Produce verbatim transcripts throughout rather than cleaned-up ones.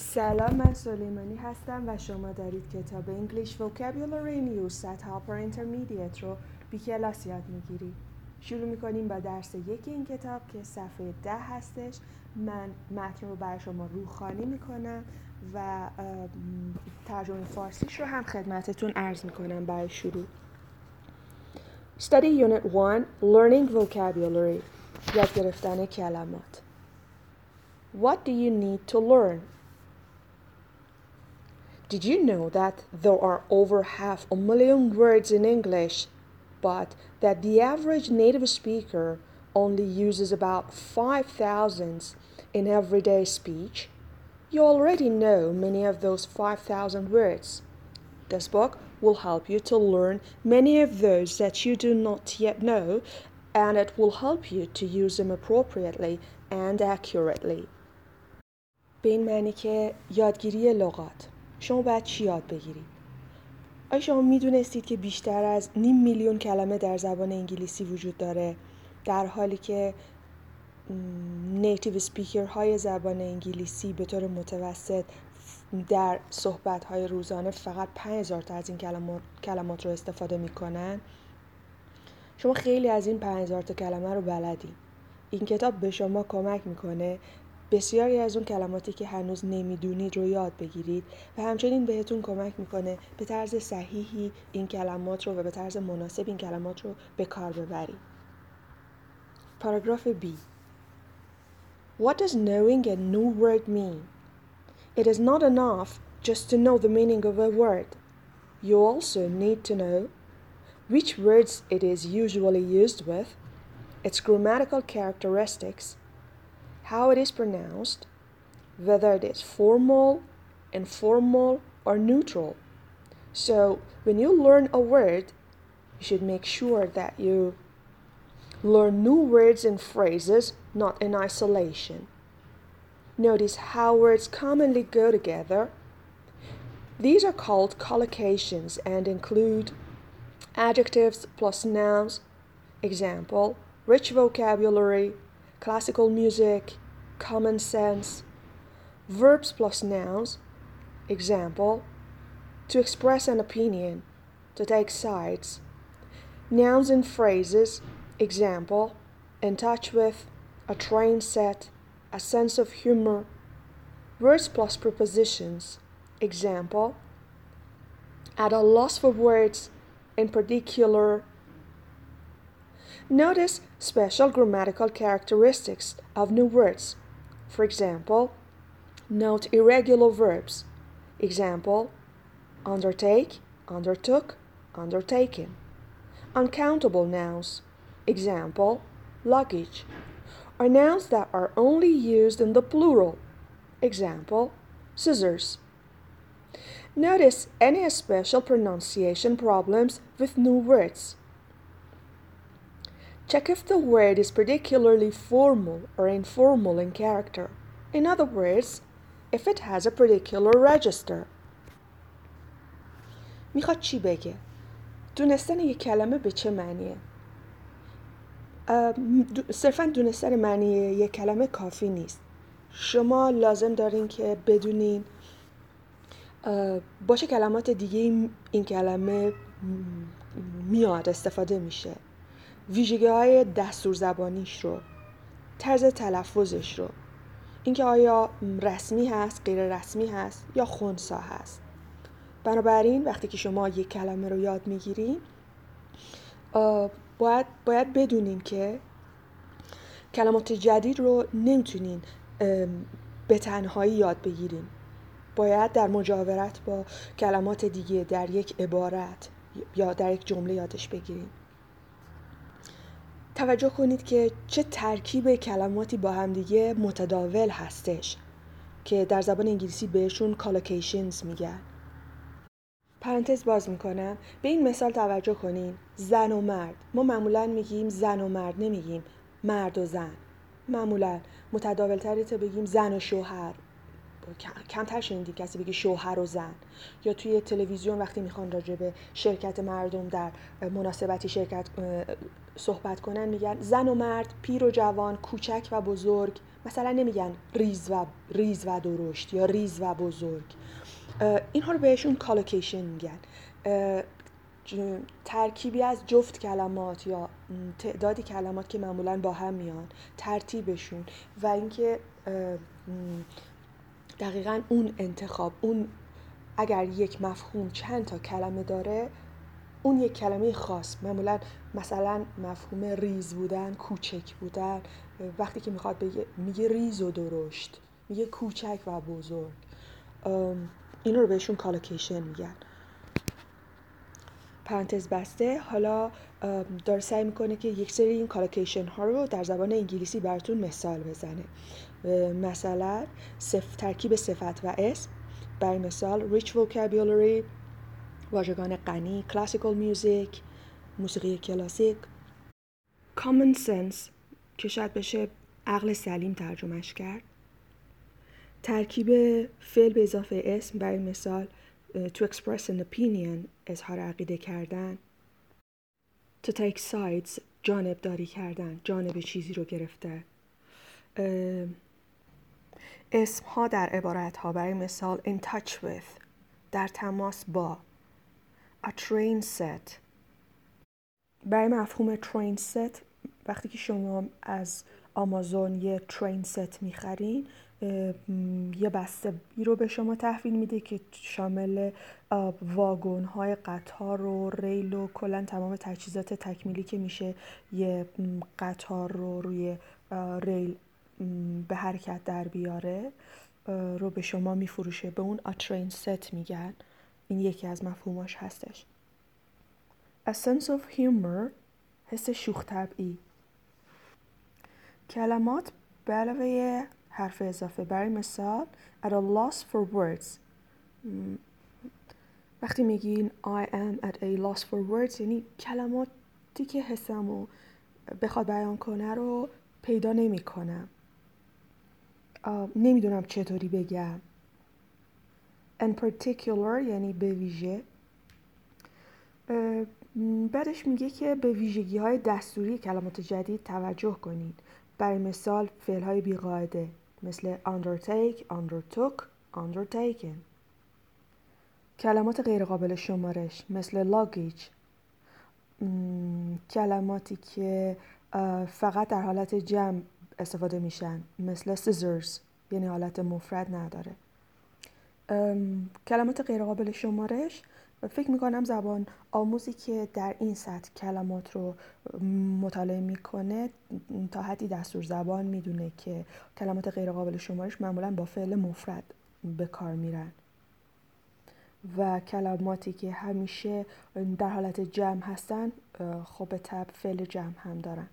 سلام، من سلیمانی هستم و شما دارید کتاب English Vocabulary in Use at Upper Intermediate رو بی کلاس یاد میگیرید. شروع میکنیم با درس یکی این کتاب که صفحه ده هستش. من متن رو برای شما روخوانی میکنم و ترجمه فارسیش رو هم خدمتتون عرض میکنم برای شروع. Study Unit one Learning Vocabulary یاد گرفتن کلمات. What do you need to learn? Did you know that there are over half a million words in English, but that the average native speaker only uses about five thousand in everyday speech? You already know many of those five thousand words. This book will help you to learn many of those that you do not yet know, and it will help you to use them appropriately and accurately. به این معنی که یادگیری لغات. شما باید چی یاد بگیرید؟ آیا شما میدونستید که بیشتر از نیم میلیون کلمه در زبان انگلیسی وجود داره، در حالی که نیتیو سپیکرهای زبان انگلیسی به طور متوسط در صحبتهای روزانه فقط پنج هزار تا از این کلمات, کلمات رو استفاده میکنن؟ شما خیلی از این پنج هزار تا کلمه رو بلدید. این کتاب به شما کمک میکنه بسیاری از اون کلماتی که هنوز نمیدونید رو یاد بگیرید و همچنین بهتون کمک میکنه به طرز صحیحی این کلمات رو و به طرز مناسب این کلمات رو به کار ببرید. پاراگراف B. What does knowing a new word mean? It is not enough just to know the meaning of a word. You also need to know which words it is usually used with, its grammatical characteristics, how it is pronounced, whether it is formal, informal, or neutral. So, when you learn a word, you should make sure that you learn new words and phrases, not in isolation. Notice how words commonly go together. These are called collocations and include adjectives plus nouns. Example, rich vocabulary, classical music, common sense. Verbs plus nouns. Example, to express an opinion, to take sides. Nouns and phrases. Example, in touch with, a train set, a sense of humor. Words plus prepositions. Example, at a loss for words, in particular. Notice special grammatical characteristics of new words. For example, note irregular verbs. Example, undertake, undertook, undertaken. Uncountable nouns. Example, luggage. Are nouns that are only used in the plural. Example, scissors. Notice any special pronunciation problems with new words. Check if the word is particularly formal or informal in character. In other words, if it has a particular register. میخواد چی بگه؟ دونستن یک کلمه به چه معنیه؟ صرفاً دونستن معنی یک کلمه کافی نیست. شما لازم دارین که بدونین با چه کلمات دیگه این کلمه میاد استفاده میشه. ویژگی‌های دستور زبانیش رو، طرز تلفظش رو، اینکه آیا رسمی هست، غیر رسمی هست یا خنثی هست. بنابراین وقتی که شما یک کلمه رو یاد می‌گیرید، باید باید بدونین که کلمات جدید رو نمیتونین به تنهایی یاد بگیرین. باید در مجاورت با کلمات دیگه در یک عبارت یا در یک جمله یادش بگیرین. توجه کنید که چه ترکیب کلماتی با همدیگه متداول هستش که در زبان انگلیسی بهشون collocations میگن. پرانتز باز میکنم. به این مثال توجه کنین. زن و مرد. ما معمولا میگیم زن و مرد، نمیگیم مرد و زن. معمولا متداول تری تا بگیم زن و شوهر. کمتر شنیدید کسی بگه شوهر و زن. یا توی تلویزیون وقتی میخوان راجع به شرکت مردم در مناسبتی شرکت صحبت کنن میگن زن و مرد، پیر و جوان، کوچک و بزرگ. مثلا نمیگن ریز و ریز و درشت یا ریز و بزرگ. اینها رو بهشون کالوکیشن میگن، ترکیبی از جفت کلمات یا تعدادی کلمات که معمولاً با هم میان، ترتیبشون و اینکه دقیقاً اون انتخاب، اون اگر یک مفهوم چند تا کلمه داره اون یک کلمه خاص، معمولاً مثلا مفهوم ریز بودن، کوچک بودن، وقتی که میخواد بگه میگه ریز و درشت، میگه کوچک و بزرگ. اینا رو بهشون کالوکیشن میگن. پرانتز بسته. حالا داره سعی میکنه که یک سری این کالوکیشن ها رو در زبان انگلیسی براتون مثال بزنه. مثلا صف... ترکیب صفت و اسم، برای مثال rich vocabulary، واژگان غنی، classical music، موسیقی کلاسیک، common sense که شاید بشه عقل سلیم ترجمهش کرد، ترکیب فعل به اضافه اسم، برای مثال to express an opinion، اظهار عقیده کردن، to take sides، جانب داری کردن، جانب چیزی رو گرفته، اسم ها در عبارت ها، برای مثال in touch with، در تماس با، a train set. برای مفهوم train set، وقتی که شما از آمازون یه train set میخرین، یه بسته ای رو به شما تحویل میده که شامل واگن های قطار و ریل و کلا تمام تجهیزات تکمیلی که میشه یه قطار رو روی ریل به حرکت در بیاره رو به شما میفروشه، به اون train set میگن. این یکی از مفهوماش هستش. A sense of humor، حس شوخ طبعی. کلمات به علاوه حرف اضافه، برای مثال at a loss for words، وقتی میگین I am at a loss for words یعنی کلماتی که حسمو بخواد بیان کنه رو پیدا نمی کنم، نمیدونم چطوری بگم. in particular یعنی به ویژه. بعدش میگه که به ویژگی های دستوری کلمات جدید توجه کنید، برای مثال فعل های بیقاعده مثل undertake، undertook، undertaken. کلمات غیر قابل شمارش مثل luggage، کلماتی که فقط در حالت جمع استفاده میشن مثل scissors، یعنی حالت مفرد نداره. کلمات غیر قابل شمارش، فکر میکنم زبان آموزی که در این سطح کلمات رو مطالعه میکنه تا حدی دستور زبان میدونه که کلمات غیر قابل شمارش معمولا با فعل مفرد به کار میرن و کلماتی که همیشه در حالت جمع هستن خب به طبع فعل جمع هم دارن.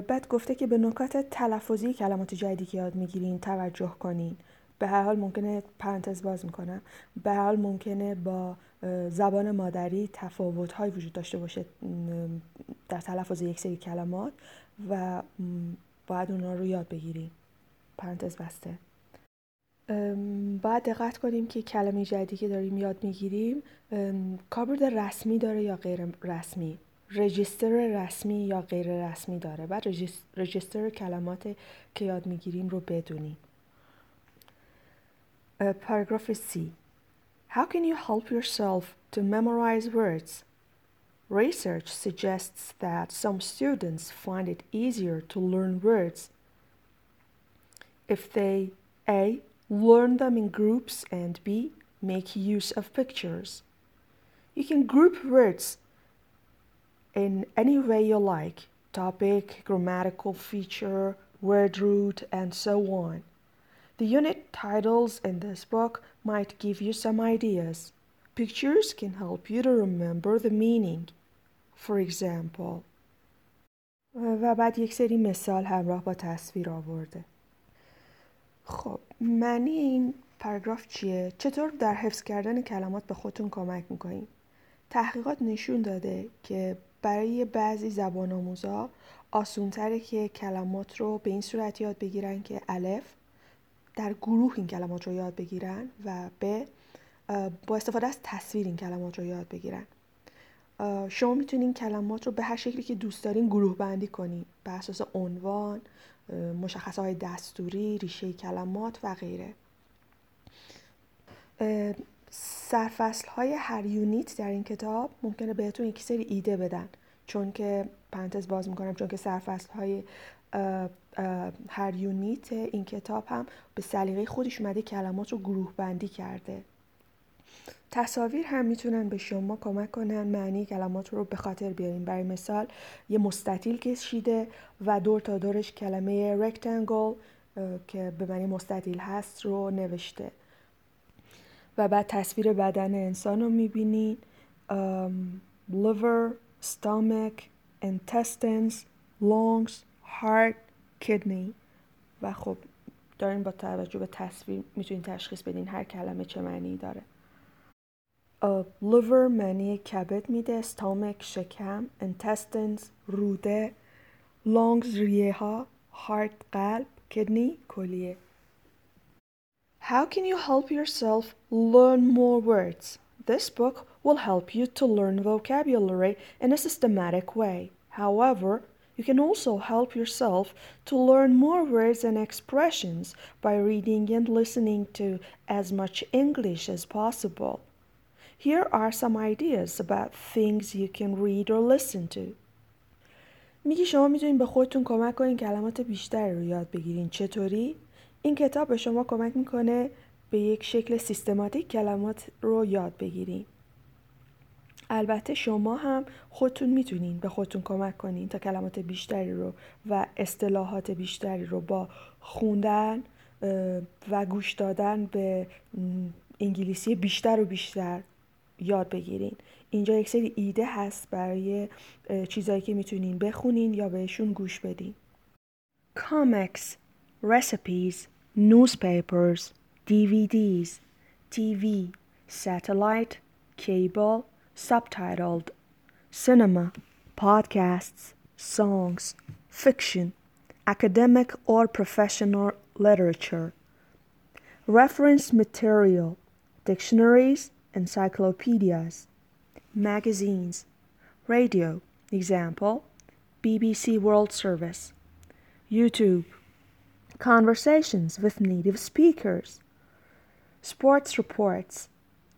بعد گفته که به نکات تلفظی کلمات جدیدی که یاد میگیرین توجه کنین. به هر حال ممکنه، پرانتز باز میکنم، به هر حال ممکنه با زبان مادری تفاوت‌های وجود داشته باشه در تلفظ یک سری کلمات و باید اونا رو یاد بگیریم. پرانتز بسته. باید دقت کنیم که کلمه جدیدی که داریم یاد میگیریم کاربرد رسمی داره یا غیر رسمی، رجیستر رسمی یا غیر رسمی داره. بعد رجیستر کلمات که یاد میگیریم رو بدونیم. Uh, paragraph C. How can you help yourself to memorize words? Research suggests that some students find it easier to learn words if they A. learn them in groups and B. make use of pictures. You can group words in any way you like: topic, grammatical feature, word root, and so on. The unit titles in this book might give you some ideas. Pictures can help you to remember the meaning. For example. و بعد یک سری مثال همراه با تصویر آورده. خب معنی این پاراگراف چیه؟ چطور در حفظ کردن کلمات به خودتون کمک میکنید؟ تحقیقات نشون داده که برای بعضی زبان آموزا آسونتره که کلمات رو به این صورت یاد بگیرن که الف، در گروه این کلمات رو یاد بگیرن و به با استفاده از تصویر این کلمات رو یاد بگیرن. شما میتونین کلمات رو به هر شکلی که دوست دارین گروه بندی کنین، بر اساس عنوان، مشخصهای دستوری، ریشه کلمات و غیره. سرفصل‌های هر یونیت در این کتاب ممکنه بهتون یک سری ایده بدن، چون که پرانتز باز میکنم چون که سرفصل‌های هر یونیت این کتاب هم به سلیقه خودش اومده، کلمات رو گروه بندی کرده. تصاویر هم میتونن به شما کمک کنن معنی کلمات رو به خاطر بیارین. برای مثال یه مستطیل کشیده و دور تا دورش کلمه رکتنگل که به معنی مستطیل هست رو نوشته و بعد تصویر بدن انسان رو میبینین، liver, stomach, intestines, lungs, heart, kidney و خب دارین با توجه به تصویر میتونین تشخیص بدین هر کلمه چه معنی داره. liver معنی کبد میده، stomach شکم، intestines روده، lungs ریه ها، heart قلب، kidney کلیه. How can you help yourself learn more words? This book will help you to learn vocabulary in a systematic way. However, you can also help yourself to learn more words and expressions by reading and listening to as much English as possible. Here are some ideas about things you can read or listen to. میگه شما میتونید به خودتون کمک کنین کلمات بیشتری رو یاد بگیرین. چطوری؟ این کتاب به شما کمک میکنه به یک شکل سیستماتیک کلمات رو یاد بگیرین. البته شما هم خودتون میتونین به خودتون کمک کنین تا کلمات بیشتری رو و اصطلاحات بیشتری رو با خوندن و گوش دادن به انگلیسی بیشتر و بیشتر یاد بگیرین. اینجا یک سری ایده هست برای چیزایی که میتونین بخونین یا بهشون گوش بدین. Comics, recipes, newspapers, دی وی دیز, تی وی, satellite, cable, subtitled, cinema, podcasts, songs, fiction, academic or professional literature, reference material, dictionaries, encyclopedias, magazines, radio, example, بی بی سی World Service, YouTube, conversations with native speakers, sports reports,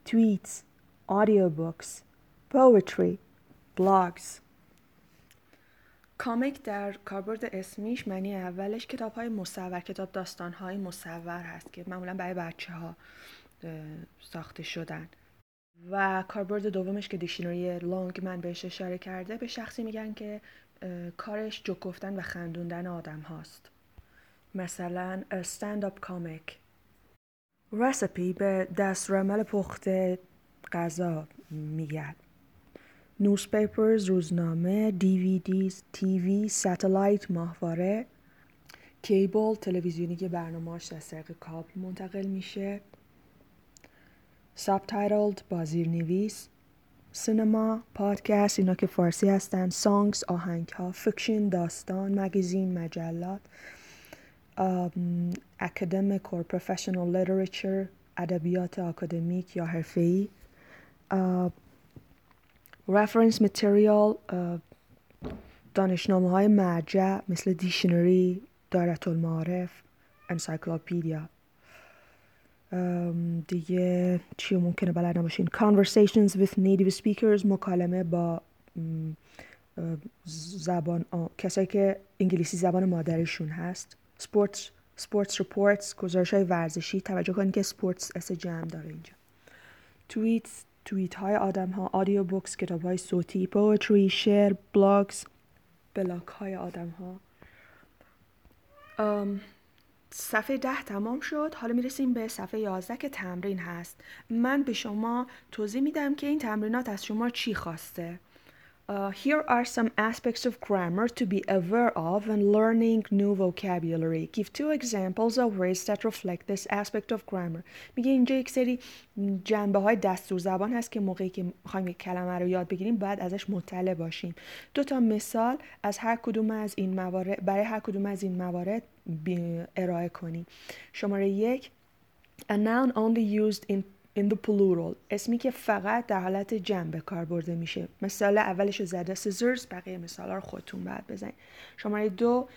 tweets, audiobooks, poetry, blogs. کامیک در کاربرد اسمیش معنی اولش کتاب‌های مصور، کتاب داستان‌های مصور هست که معمولاً برای بچه‌ها ساخته شدن. و کاربرد دومش که دیکشنری لانگ من بهش اشاره کرده، به شخصی میگن که کارش جوک گفتن و خندوندن آدم هاست. مثلا stand up comic. recipe به دستورالعمل پخت غذا میگن. newspapers روزنامه، دی وی دیز تی وی، satellite ماهواره، cable تلویزیونی که برنامه‌اش از طریق کابل منتقل میشه، subtitled بازیرنویس، سینما، پادکست اینا که فارسی هستن، songs آهنگ‌ها، فیکشن داستان، مگزین مجلات، Um, academic or professional literature ادبیات اکادمیک یا حرفه‌ای، uh, reference material uh, دانشنامه‌های مرجع مثل دیکشنری، دایره المعارف، انسایکلوپدیا. um, دیگه چی ممکنه بلد نباشین؟ conversations with native speakers مکالمه با um, زبان آه. کسایی که انگلیسی زبان مادریشون هست. sports sports reports گزارش‌های ورزشی، توجه کنید که sports اس جمع داره اینجا. tweets توییت های آدم ها، آدیو بوکس کتاب‌های صوتی، poetry شعر، blogs بلاگ های آدم ها. um, صفحه ده تمام شد. حالا میرسیم به صفحه یازده که تمرین هست. من به شما توضیح میدم که این تمرینات از شما چی خواسته. Uh, here are some aspects of grammar to be aware of when learning new vocabulary. Give two examples of words that reflect this aspect of grammar. میگه اینجا یک سری جنبه‌های دستور زبان هست که موقعی که می‌خوایم یک کلمه رو یاد بگیریم باید ازش مطلع باشیم. دو تا مثال از هر کدوم از این موارد برای هر کدوم از این موارد ارائه کنیم. شماره یک: A noun only used in in the plural. اسمی که فقط در حالت جمع به کار برده میشه. مثال اولش زده scissors، بقیه مثالا رو خودتون بعد بزنید. شماره دو: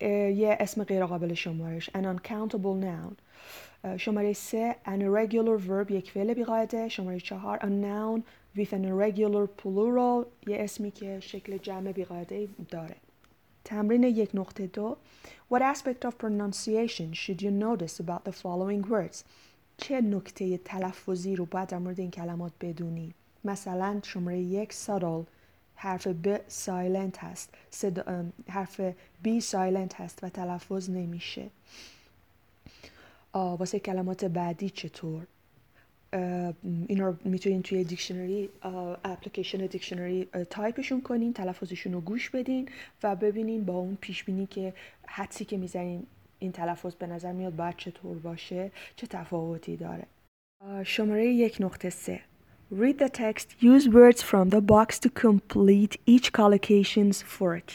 یه اسم غیر قابل شمارش an uncountable noun. شماره سه an irregular verb، یک فعل بی‌قاعده. شماره چهار a noun with an irregular plural، یه اسمی که شکل جمع بی‌قاعده داره. تمرین یک نقطه دو. What aspect of pronunciation should you notice about the following words؟ چه نکته تلفظی رو باید در مورد این کلمات بدونی؟ مثلا شماره یک subtle، حرف ب سایلنت هست، صدا... حرف بی سایلنت هست و تلفظ نمیشه. واسه کلمات بعدی چطور؟ این رو میتونین توی دیکشنری، اپلیکیشن دیکشنری تایپشون کنین، تلفظشون رو گوش بدین و ببینین با اون پیش بینی که حدسی که میزنین این تلفظ به نظر میاد باید چطور باشه، چه تفاوتی داره. شماره یک نقطه سه. Read the text, use words from the box to complete each collocation's fork.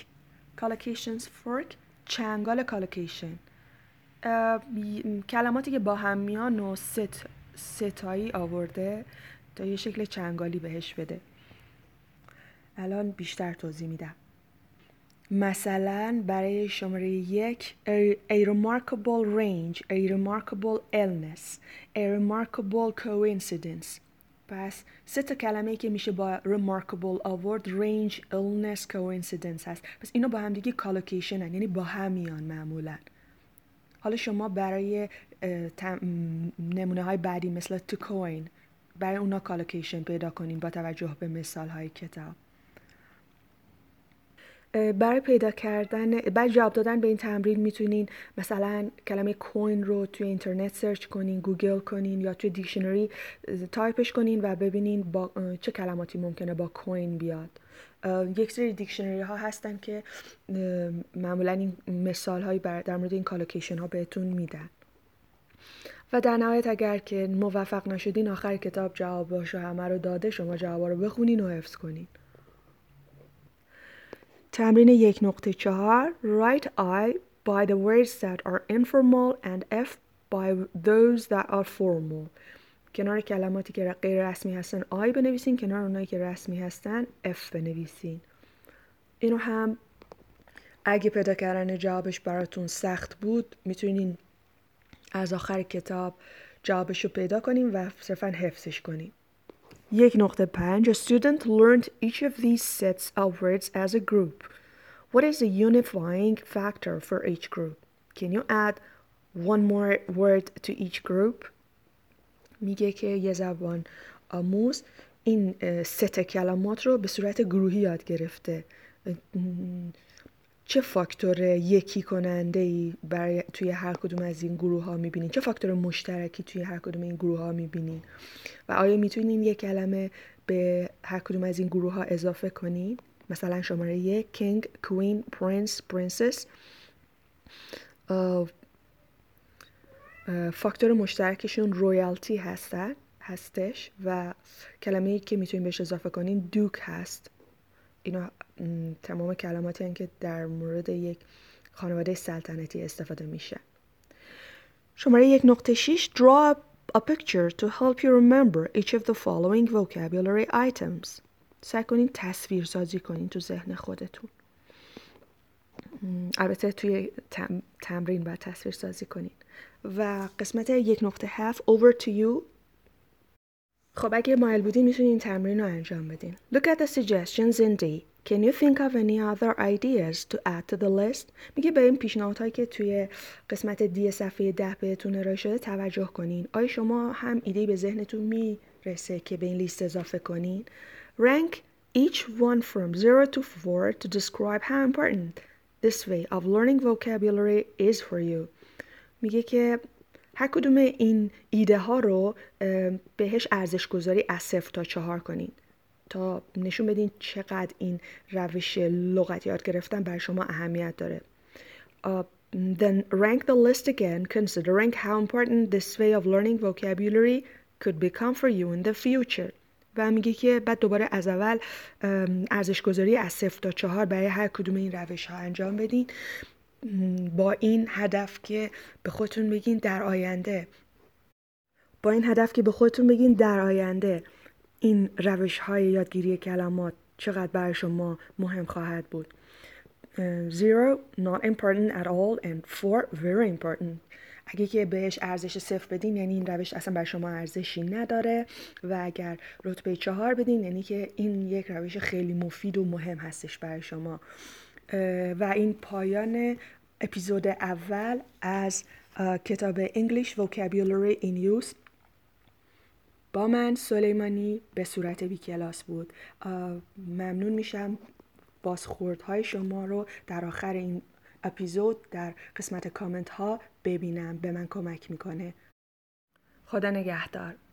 Collocation's fork، چنگال collocation. کلماتی که با هم میان و ست ستایی آورده تا یه شکل چنگالی بهش بده. الان بیشتر توضیح میدم. مثلا برای شماره یک a remarkable range، a remarkable illness، a remarkable coincidence. پس سه تا کلمه‌ای که میشه با remarkable آورد، range، illness، coincidence هست. پس اینا با هم دیگه collocation هن، یعنی با هم میان معمولا. حالا شما برای نمونه های بعدی مثل to coin، برای اونا collocation پیدا کنین با توجه به مثال های کتاب. برای پیدا کردن، برای جواب دادن به این تمرین میتونین مثلا کلمه کوین رو توی اینترنت سرچ کنین، گوگل کنین یا توی دیکشنری تایپش کنین و ببینین با چه کلماتی ممکنه با کوین بیاد. یک سری دیکشنری ها هستن که معمولا این مثال هایی در مورد این کالوکیشن ها بهتون میدن. و در نهایت اگر که موفق نشدین، آخر کتاب جواباش همه رو داده، شما جوابا رو بخونین و حفظ کنین. تمرین یک نقطه چهار. Write I by the words that are informal and F by those that are formal. کنار کلماتی که غیر رسمی هستن I بنویسین، کنار اونایی که رسمی هستن F بنویسین. اینو هم اگه پیدا کردن جوابش براتون سخت بود، میتونین از آخر کتاب جوابش رو پیدا کنین و صرفاً حفظش کنین. یک نقطه پنج. A student learned each of these sets of words as a group. What is the unifying factor for each group? Can you add one more word to each group? میگه که یه زبان آموز این ست کلمات رو به صورت گروهی یاد گرفته. چه فاکتور یکی کننده‌ای برای توی هر کدوم از این گروه ها می‌بینین؟ چه فاکتور مشترکی توی هر کدوم این گروه ها می‌بینین؟ و آیا می‌تونین یک کلمه به هر کدوم از این گروه ها اضافه کنین؟ مثلا شماره یک king، queen، prince، princess. فاکتور مشترکشون رویالتی هستن هستش و کلمه‌ای که می‌تونین بهش اضافه کنین دوک هست. اینا تمام کلماتی هستند که در مورد یک خانواده سلطنتی استفاده میشه. شماره یک نقطه شش. Draw a picture to help you remember each of the following vocabulary items. سعی کنین تصویر سازی کنین تو ذهن خودتون. البته توی تم، تمرین باید تصویر سازی کنین. و قسمت یک نقطه هفت. Over to you. خب اگه مایل بودین میتونین این تمرین رو انجام بدین. Look at the suggestions in D. Can you think of any other ideas to add to the list? میگه به این پیشنهادهایی که توی قسمت دی صفحه ده بهتون ارائه شده توجه کنین. آیا شما هم ایده به ذهنتون میرسه که به این لیست اضافه کنین؟ Rank each one from zero to four to describe how important this way of learning vocabulary is for you. میگه که هر کدوم این ایده ها رو بهش ارزش گذاری از صفر تا چهار کنین تا نشون بدین چقدر این روش لغت یاد گرفتن برای شما اهمیت داره. uh, Then rank the list again considering how important this way of learning vocabulary could become for you in the future. و میگه که بعد دوباره از اول ارزش گذاری از صفر تا چهار برای هر کدوم این روش ها انجام بدین با این هدف که به خودتون بگین در آینده با این هدف که به خودتون بگین در آینده این روش های یادگیری کلمات چقدر برای شما مهم خواهد بود. uh, zero not important at all and four very important. اگه که بهش ارزش صفر بدین یعنی این روش اصلا برای شما ارزشی نداره و اگر رتبه چهار بدین یعنی که این یک روش خیلی مفید و مهم هستش برای شما. و این پایان اپیزود اول از کتاب English Vocabulary in Use با من سلیمانی به صورت بی کلاس بود. ممنون میشم بازخوردهای شما رو در آخر این اپیزود در قسمت کامنت ها ببینم، به من کمک میکنه. خدا نگهدار.